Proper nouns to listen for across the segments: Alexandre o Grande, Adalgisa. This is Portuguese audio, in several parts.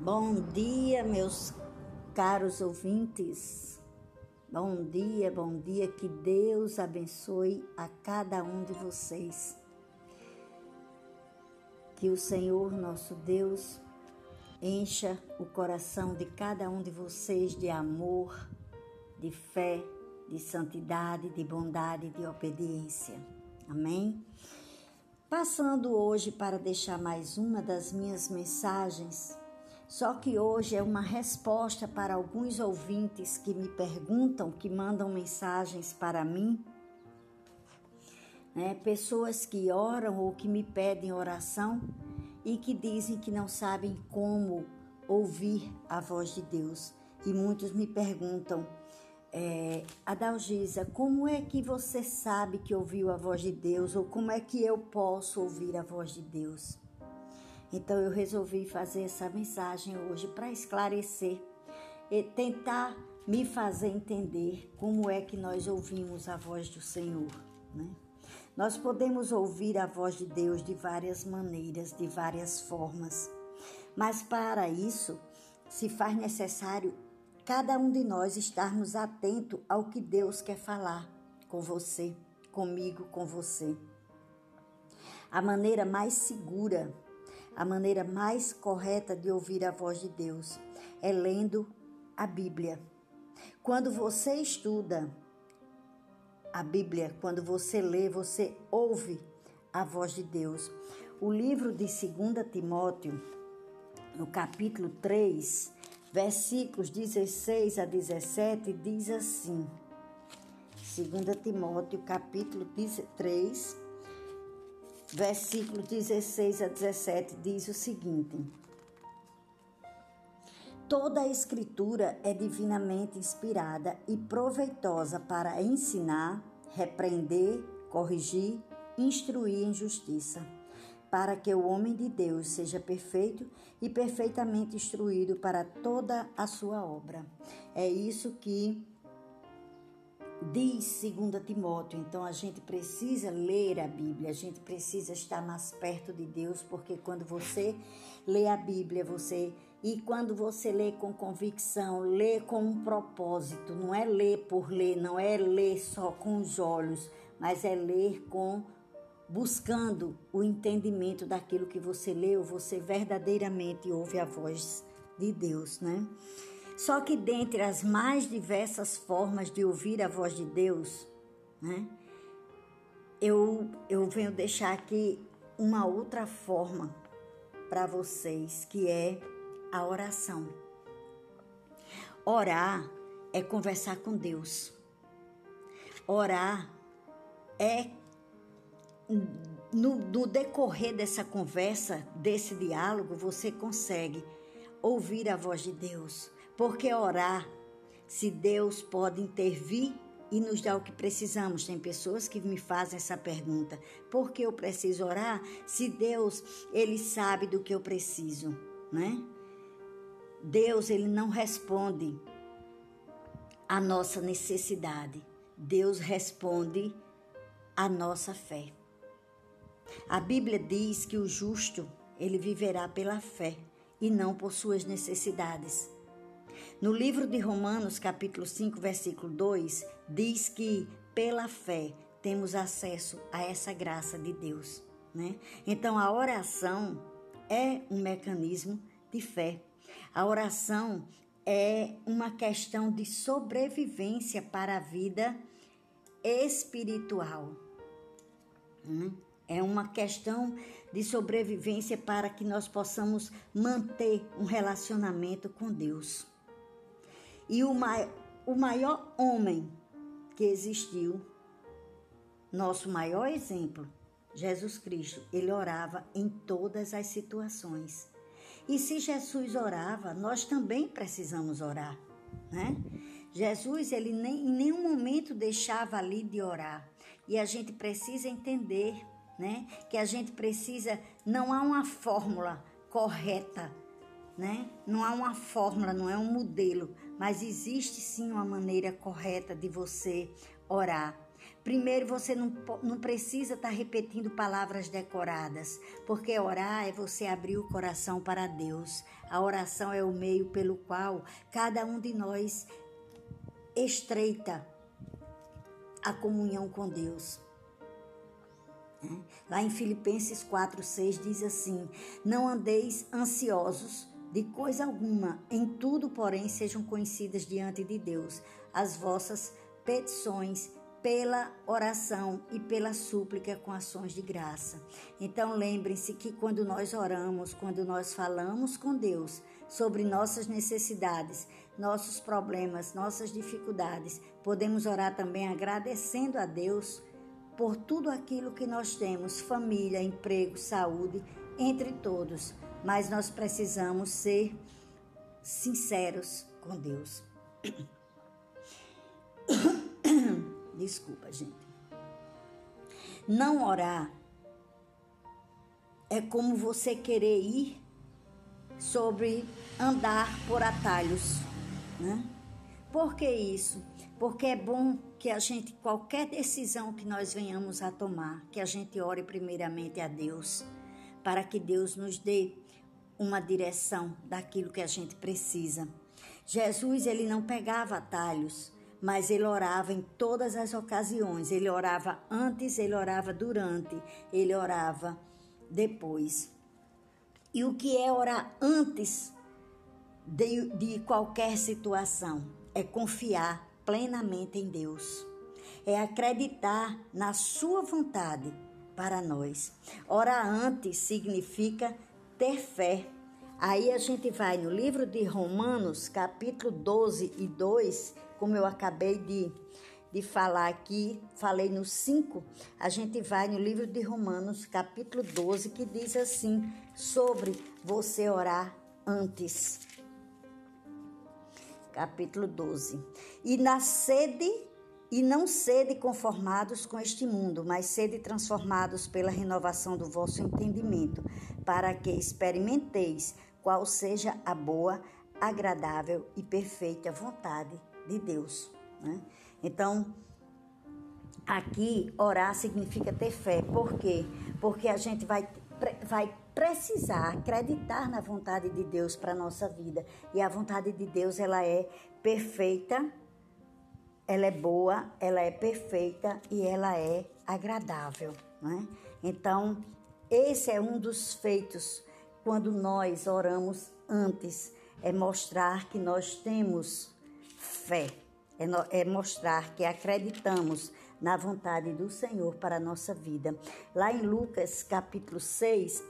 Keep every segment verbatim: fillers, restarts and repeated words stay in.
Bom dia, meus caros ouvintes. Bom dia, bom dia. Que Deus abençoe a cada um de vocês. Que o Senhor, nosso Deus, encha o coração de cada um de vocês de amor, de fé, de santidade, de bondade, de obediência. Amém? Passando hoje para deixar mais uma das minhas mensagens. Só que hoje é uma resposta para alguns ouvintes que me perguntam, que mandam mensagens para mim. Né? Pessoas que oram ou que me pedem oração e que dizem que não sabem como ouvir a voz de Deus. E muitos me perguntam, é, Adalgisa, como é que você sabe que ouviu a voz de Deus? Ou como é que eu posso ouvir a voz de Deus? Então eu resolvi fazer essa mensagem hoje para esclarecer e tentar me fazer entender como é que nós ouvimos a voz do Senhor, né? Nós podemos ouvir a voz de Deus de várias maneiras, de várias formas, mas para isso se faz necessário cada um de nós estarmos atento ao que Deus quer falar com você, comigo, com você. A maneira mais segura, a maneira mais correta de ouvir a voz de Deus é lendo a Bíblia. Quando você estuda a Bíblia, quando você lê, você ouve a voz de Deus. O livro de Segunda Timóteo, no capítulo três, versículos dezesseis a dezessete, diz assim. Segunda Timóteo, capítulo três, versículo dezesseis a dezessete diz o seguinte: toda a escritura é divinamente inspirada e proveitosa para ensinar, repreender, corrigir, instruir em justiça, para que o homem de Deus seja perfeito e perfeitamente instruído para toda a sua obra. É isso que diz Segunda Timóteo. Então a gente precisa ler a Bíblia, a gente precisa estar mais perto de Deus, porque quando você lê a Bíblia, você e quando você lê com convicção, lê com um propósito, não é ler por ler, não é ler só com os olhos, mas é ler com buscando o entendimento daquilo que você leu, você verdadeiramente ouve a voz de Deus, né? Só que dentre as mais diversas formas de ouvir a voz de Deus, né, eu, eu venho deixar aqui uma outra forma para vocês, que é a oração. Orar é conversar com Deus. Orar é, no, no decorrer dessa conversa, desse diálogo, você consegue ouvir a voz de Deus. Porque orar, se Deus pode intervir e nos dar o que precisamos. Tem pessoas que me fazem essa pergunta. Por que eu preciso orar se Deus, Ele sabe do que eu preciso, né? Deus, Ele não responde à nossa necessidade. Deus responde à nossa fé. A Bíblia diz que o justo, ele viverá pela fé e não por suas necessidades. No livro de Romanos, capítulo cinco, versículo dois, diz que pela fé temos acesso a essa graça de Deus, né? Então, a oração é um mecanismo de fé. A oração é uma questão de sobrevivência para a vida espiritual, né? É uma questão de sobrevivência para que nós possamos manter um relacionamento com Deus. E o, mai- o maior homem que existiu, nosso maior exemplo, Jesus Cristo, ele orava em todas as situações. E se Jesus orava, nós também precisamos orar, né? Jesus, ele nem, em nenhum momento deixava ali de orar. E a gente precisa entender, né, que a gente precisa, não há uma fórmula correta, né? Não há uma fórmula, não é um modelo, mas existe sim uma maneira correta de você orar. Primeiro, você não, não precisa estar repetindo palavras decoradas, porque orar é você abrir o coração para Deus. A oração é o meio pelo qual cada um de nós estreita a comunhão com Deus. Lá em Filipenses quatro, seis diz assim: não andeis ansiosos de coisa alguma, em tudo, porém, sejam conhecidas diante de Deus as vossas petições pela oração e pela súplica com ações de graça. Então lembrem-se que quando nós oramos, quando nós falamos com Deus sobre nossas necessidades, nossos problemas, nossas dificuldades, podemos orar também agradecendo a Deus por tudo aquilo que nós temos, família, emprego, saúde, entre todos. Mas nós precisamos ser sinceros com Deus. Desculpa, gente. Não orar é como você querer ir sobre andar por atalhos, né? Por que isso? Porque é bom que a gente, qualquer decisão que nós venhamos a tomar, que a gente ore primeiramente a Deus, para que Deus nos dê uma direção daquilo que a gente precisa. Jesus, ele não pegava atalhos, mas ele orava em todas as ocasiões. Ele orava antes, ele orava durante, ele orava depois. E o que é orar antes de, de qualquer situação? É confiar plenamente em Deus, é acreditar na sua vontade para nós. Orar antes significa ter fé. Aí a gente vai no livro de Romanos, capítulo doze e dois, como eu acabei de, de falar aqui, falei no cinco, a gente vai no livro de Romanos, capítulo doze, que diz assim, sobre você orar antes. Capítulo doze. E na sede, e não sede conformados com este mundo, mas sede transformados pela renovação do vosso entendimento, para que experimenteis qual seja a boa, agradável e perfeita vontade de Deus, né? Então, aqui orar significa ter fé. Por quê? Porque a gente vai, vai precisar acreditar na vontade de Deus para a nossa vida. E a vontade de Deus, ela é perfeita, ela é boa, ela é perfeita e ela é agradável, né? Então, esse é um dos feitos quando nós oramos antes, é mostrar que nós temos fé, é, no, é mostrar que acreditamos na vontade do Senhor para a nossa vida. Lá em Lucas, capítulo seis,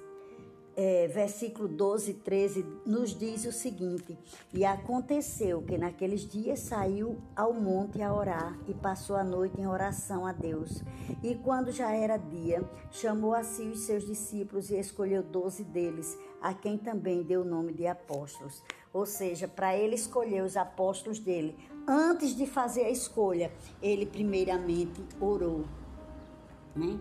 É, versículo doze e treze, nos diz o seguinte: e aconteceu que naqueles dias saiu ao monte a orar e passou a noite em oração a Deus. E quando já era dia, chamou a si os seus discípulos e escolheu doze deles, a quem também deu o nome de apóstolos. Ou seja, para ele escolher os apóstolos dele, antes de fazer a escolha, ele primeiramente orou, né?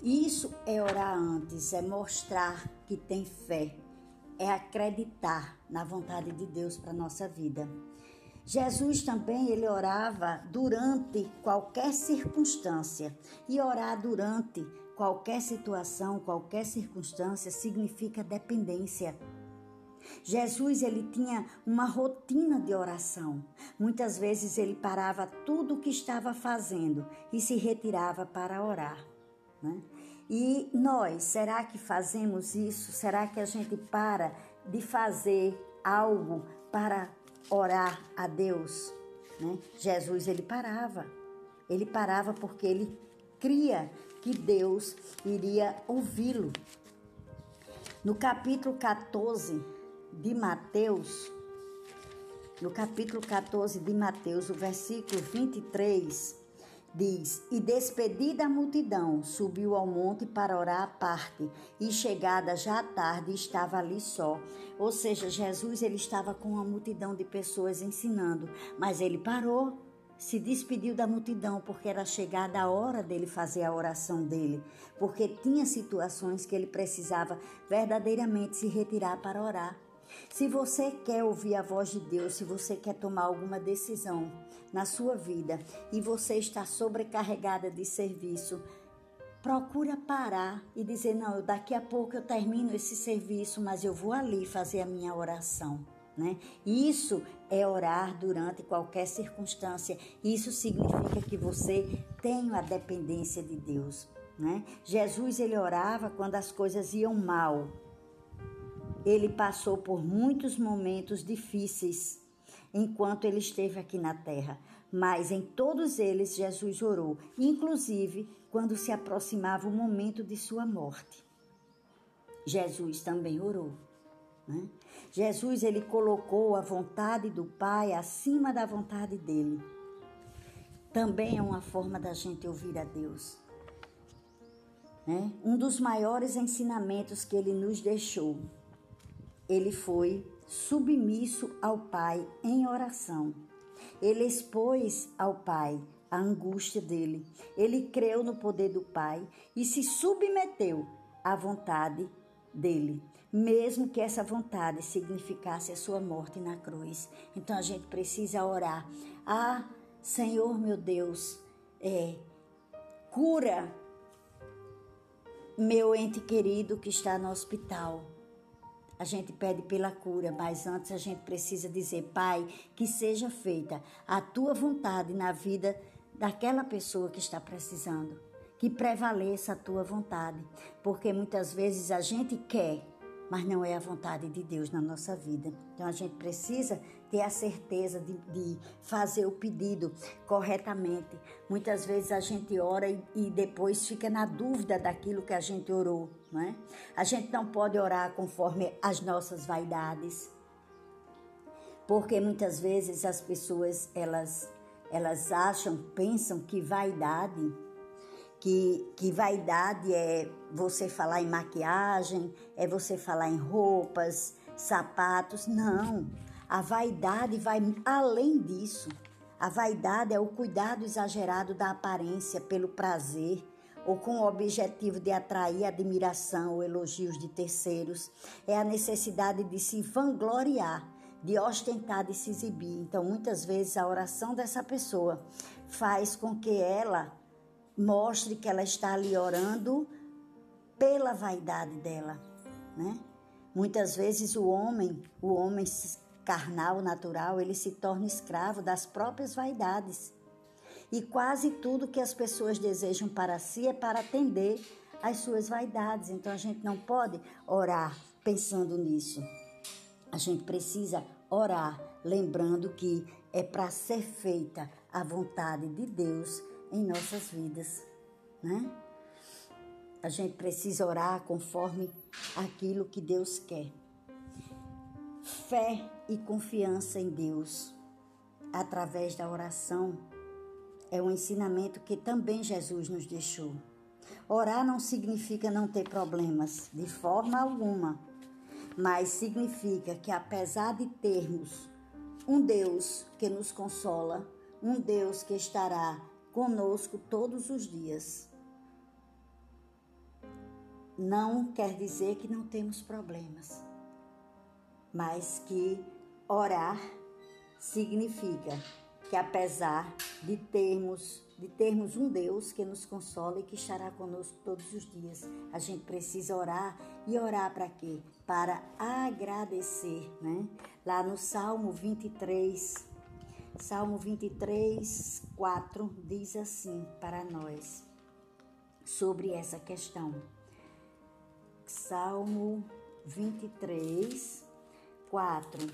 Isso é orar antes, é mostrar que tem fé, é acreditar na vontade de Deus para a nossa vida. Jesus também, ele orava durante qualquer circunstância. E orar durante qualquer situação, qualquer circunstância, significa dependência. Jesus, ele tinha uma rotina de oração. Muitas vezes ele parava tudo o que estava fazendo e se retirava para orar, né? E nós, será que fazemos isso? Será que a gente para de fazer algo para orar a Deus, né? Jesus, ele parava. Ele parava porque ele cria que Deus iria ouvi-lo. No capítulo catorze de Mateus, no capítulo catorze de Mateus, o versículo vinte e três... diz: e despedida a multidão, subiu ao monte para orar à parte, e chegada já à tarde, estava ali só. Ou seja, Jesus, ele estava com uma multidão de pessoas ensinando, mas ele parou, se despediu da multidão, porque era chegada a hora dele fazer a oração dele, porque tinha situações que ele precisava verdadeiramente se retirar para orar. Se você quer ouvir a voz de Deus, se você quer tomar alguma decisão na sua vida e você está sobrecarregada de serviço, procura parar e dizer, não, daqui a pouco eu termino esse serviço, mas eu vou ali fazer a minha oração, né? Isso é orar durante qualquer circunstância. Isso significa que você tem a dependência de Deus, né? Jesus, ele orava quando as coisas iam mal. Ele passou por muitos momentos difíceis enquanto ele esteve aqui na terra, mas em todos eles Jesus orou, inclusive quando se aproximava o momento de sua morte. Jesus também orou, né? Jesus, ele colocou a vontade do Pai acima da vontade dele. Também é uma forma da gente ouvir a Deus, né? Um dos maiores ensinamentos que ele nos deixou, ele foi submisso ao Pai em oração. Ele expôs ao Pai a angústia dele. Ele creu no poder do Pai e se submeteu à vontade dele, mesmo que essa vontade significasse a sua morte na cruz. Então a gente precisa orar. Ah, Senhor meu Deus, é, cura meu ente querido que está no hospital. A gente pede pela cura, mas antes a gente precisa dizer, Pai, que seja feita a Tua vontade na vida daquela pessoa que está precisando. Que prevaleça a Tua vontade, porque muitas vezes a gente quer, mas não é a vontade de Deus na nossa vida. Então a gente precisa ter a certeza de, de fazer o pedido corretamente. Muitas vezes a gente ora e, e depois fica na dúvida daquilo que a gente orou, não é? A gente não pode orar conforme as nossas vaidades, porque muitas vezes as pessoas elas, elas acham, pensam que vaidade... Que, que vaidade é você falar em maquiagem, é você falar em roupas, sapatos. Não, a vaidade vai além disso. A vaidade é o cuidado exagerado da aparência pelo prazer ou com o objetivo de atrair admiração ou elogios de terceiros. É a necessidade de se vangloriar, de ostentar, de se exibir. Então, muitas vezes, a oração dessa pessoa faz com que ela... mostre que ela está ali orando pela vaidade dela, né? Muitas vezes o homem, o homem carnal, natural, ele se torna escravo das próprias vaidades. E quase tudo que as pessoas desejam para si é para atender às suas vaidades. Então a gente não pode orar pensando nisso. A gente precisa orar lembrando que é para ser feita a vontade de Deus em nossas vidas, né? A gente precisa orar conforme aquilo que Deus quer. Fé e confiança em Deus através da oração é um ensinamento que também Jesus nos deixou. Orar não significa não ter problemas, de forma alguma, mas significa que, apesar de termos um Deus que nos consola, um Deus que estará conosco todos os dias, não quer dizer que não temos problemas, mas que orar significa que, apesar de termos, de termos um Deus que nos consola e que estará conosco todos os dias, a gente precisa orar. E orar para quê? Para agradecer, né? Lá no Salmo vinte e três, Salmo vinte e três, quatro diz assim para nós, sobre essa questão. Salmo vinte e três, quatro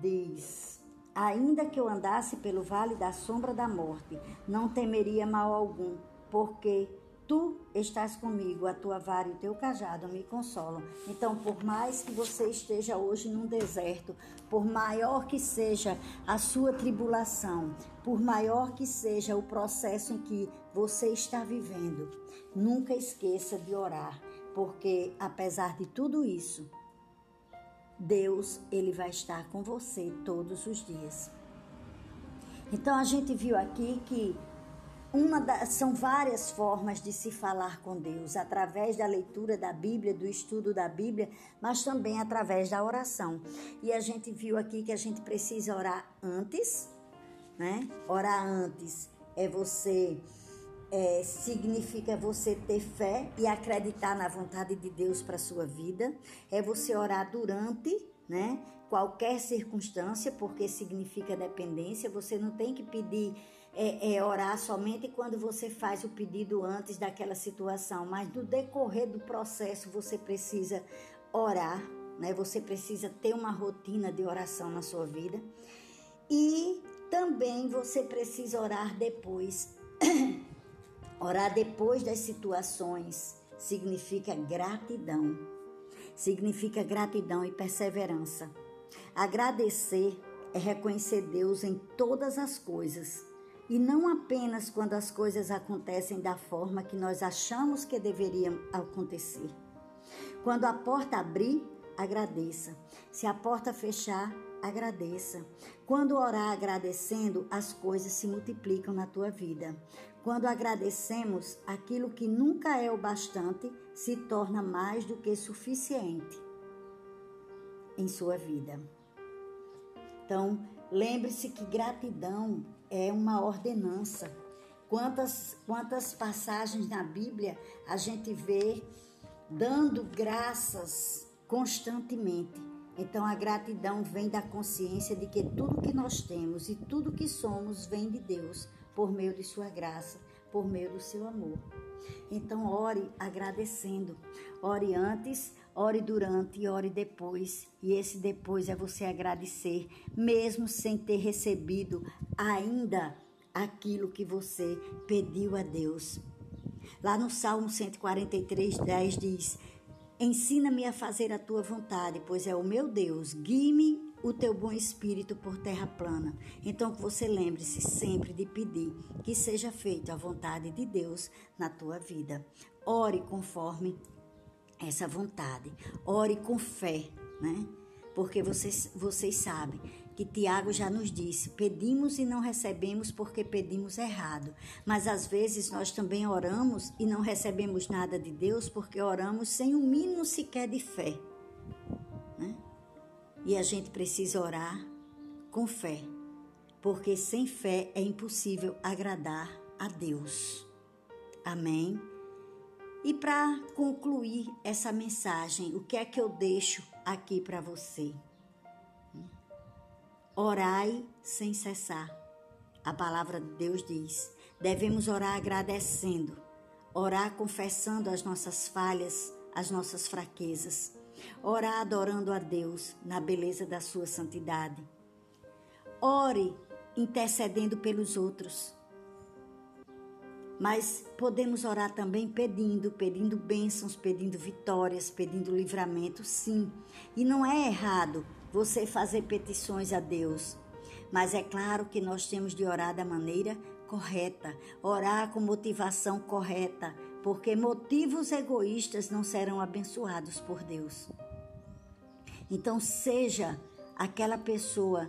diz: ainda que eu andasse pelo vale da sombra da morte, não temeria mal algum, porque Tu estás comigo, a Tua vara e o Teu cajado me consolam. Então, por mais que você esteja hoje num deserto, por maior que seja a sua tribulação, por maior que seja o processo em que você está vivendo, nunca esqueça de orar, porque, apesar de tudo isso, Deus, ele vai estar com você todos os dias. Então, a gente viu aqui que Uma da, são várias formas de se falar com Deus, através da leitura da Bíblia, do estudo da Bíblia, mas também através da oração. E a gente viu aqui que a gente precisa orar antes, né? Orar antes é você, é, significa você ter fé e acreditar na vontade de Deus para a sua vida. É você orar durante, né? Qualquer circunstância, porque significa dependência. Você não tem que pedir, é, é orar somente quando você faz o pedido antes daquela situação, mas no decorrer do processo você precisa orar, né? Você precisa ter uma rotina de oração na sua vida. E também você precisa orar depois. Orar depois das situações significa gratidão. Significa gratidão e perseverança. Agradecer é reconhecer Deus em todas as coisas, e não apenas quando as coisas acontecem da forma que nós achamos que deveriam acontecer. Quando a porta abrir, agradeça. Se a porta fechar, agradeça. Quando orar agradecendo, as coisas se multiplicam na tua vida. Quando agradecemos, aquilo que nunca é o bastante se torna mais do que suficiente em sua vida. Então, lembre-se que gratidão é uma ordenança. Quantas, quantas passagens na Bíblia a gente vê dando graças constantemente. Então, a gratidão vem da consciência de que tudo que nós temos e tudo que somos vem de Deus, por meio de sua graça, por meio do seu amor. Então, ore agradecendo. Ore antes, ore durante e ore depois. E esse depois é você agradecer, mesmo sem ter recebido ainda aquilo que você pediu a Deus. Lá no Salmo cento e quarenta e três, dez diz: ensina-me a fazer a tua vontade, pois é o meu Deus. Guie-me o teu bom espírito por terra plana. Então que você lembre-se sempre de pedir que seja feita a vontade de Deus na tua vida. Ore conforme essa vontade. Ore com fé, né? Porque vocês, vocês sabem que Tiago já nos disse: pedimos e não recebemos porque pedimos errado. Mas às vezes nós também oramos e não recebemos nada de Deus porque oramos sem o mínimo sequer de fé, né? E a gente precisa orar com fé, porque sem fé é impossível agradar a Deus. Amém? E para concluir essa mensagem, o que é que eu deixo aqui para você? Orai sem cessar. A palavra de Deus diz: devemos orar agradecendo, orar confessando as nossas falhas, as nossas fraquezas, orar adorando a Deus na beleza da sua santidade. Ore intercedendo pelos outros. Mas podemos orar também pedindo, pedindo bênçãos, pedindo vitórias, pedindo livramento, sim. E não é errado você fazer petições a Deus. Mas é claro que nós temos de orar da maneira correta, orar com motivação correta, porque motivos egoístas não serão abençoados por Deus. Então seja aquela pessoa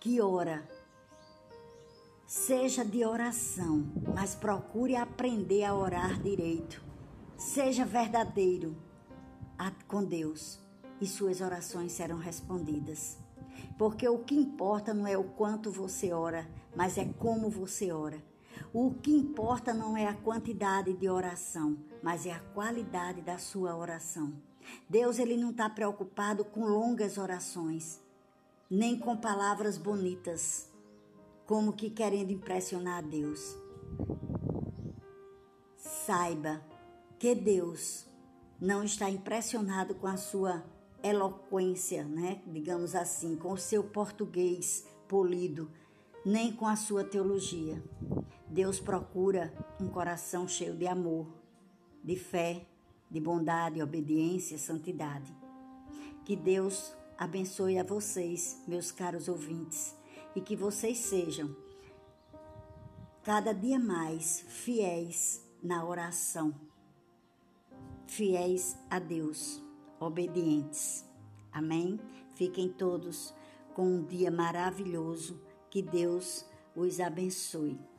que ora. Seja de oração, mas procure aprender a orar direito. Seja verdadeiro com Deus e suas orações serão respondidas. Porque o que importa não é o quanto você ora, mas é como você ora. O que importa não é a quantidade de oração, mas é a qualidade da sua oração. Deus, ele não está preocupado com longas orações, nem com palavras bonitas, como que querendo impressionar a Deus. Saiba que Deus não está impressionado com a sua eloquência, né? Digamos assim, com o seu português polido, nem com a sua teologia. Deus procura um coração cheio de amor, de fé, de bondade, obediência, santidade. Que Deus abençoe a vocês, meus caros ouvintes, e que vocês sejam cada dia mais fiéis na oração, fiéis a Deus, obedientes. Amém? Fiquem todos com um dia maravilhoso. Que Deus os abençoe.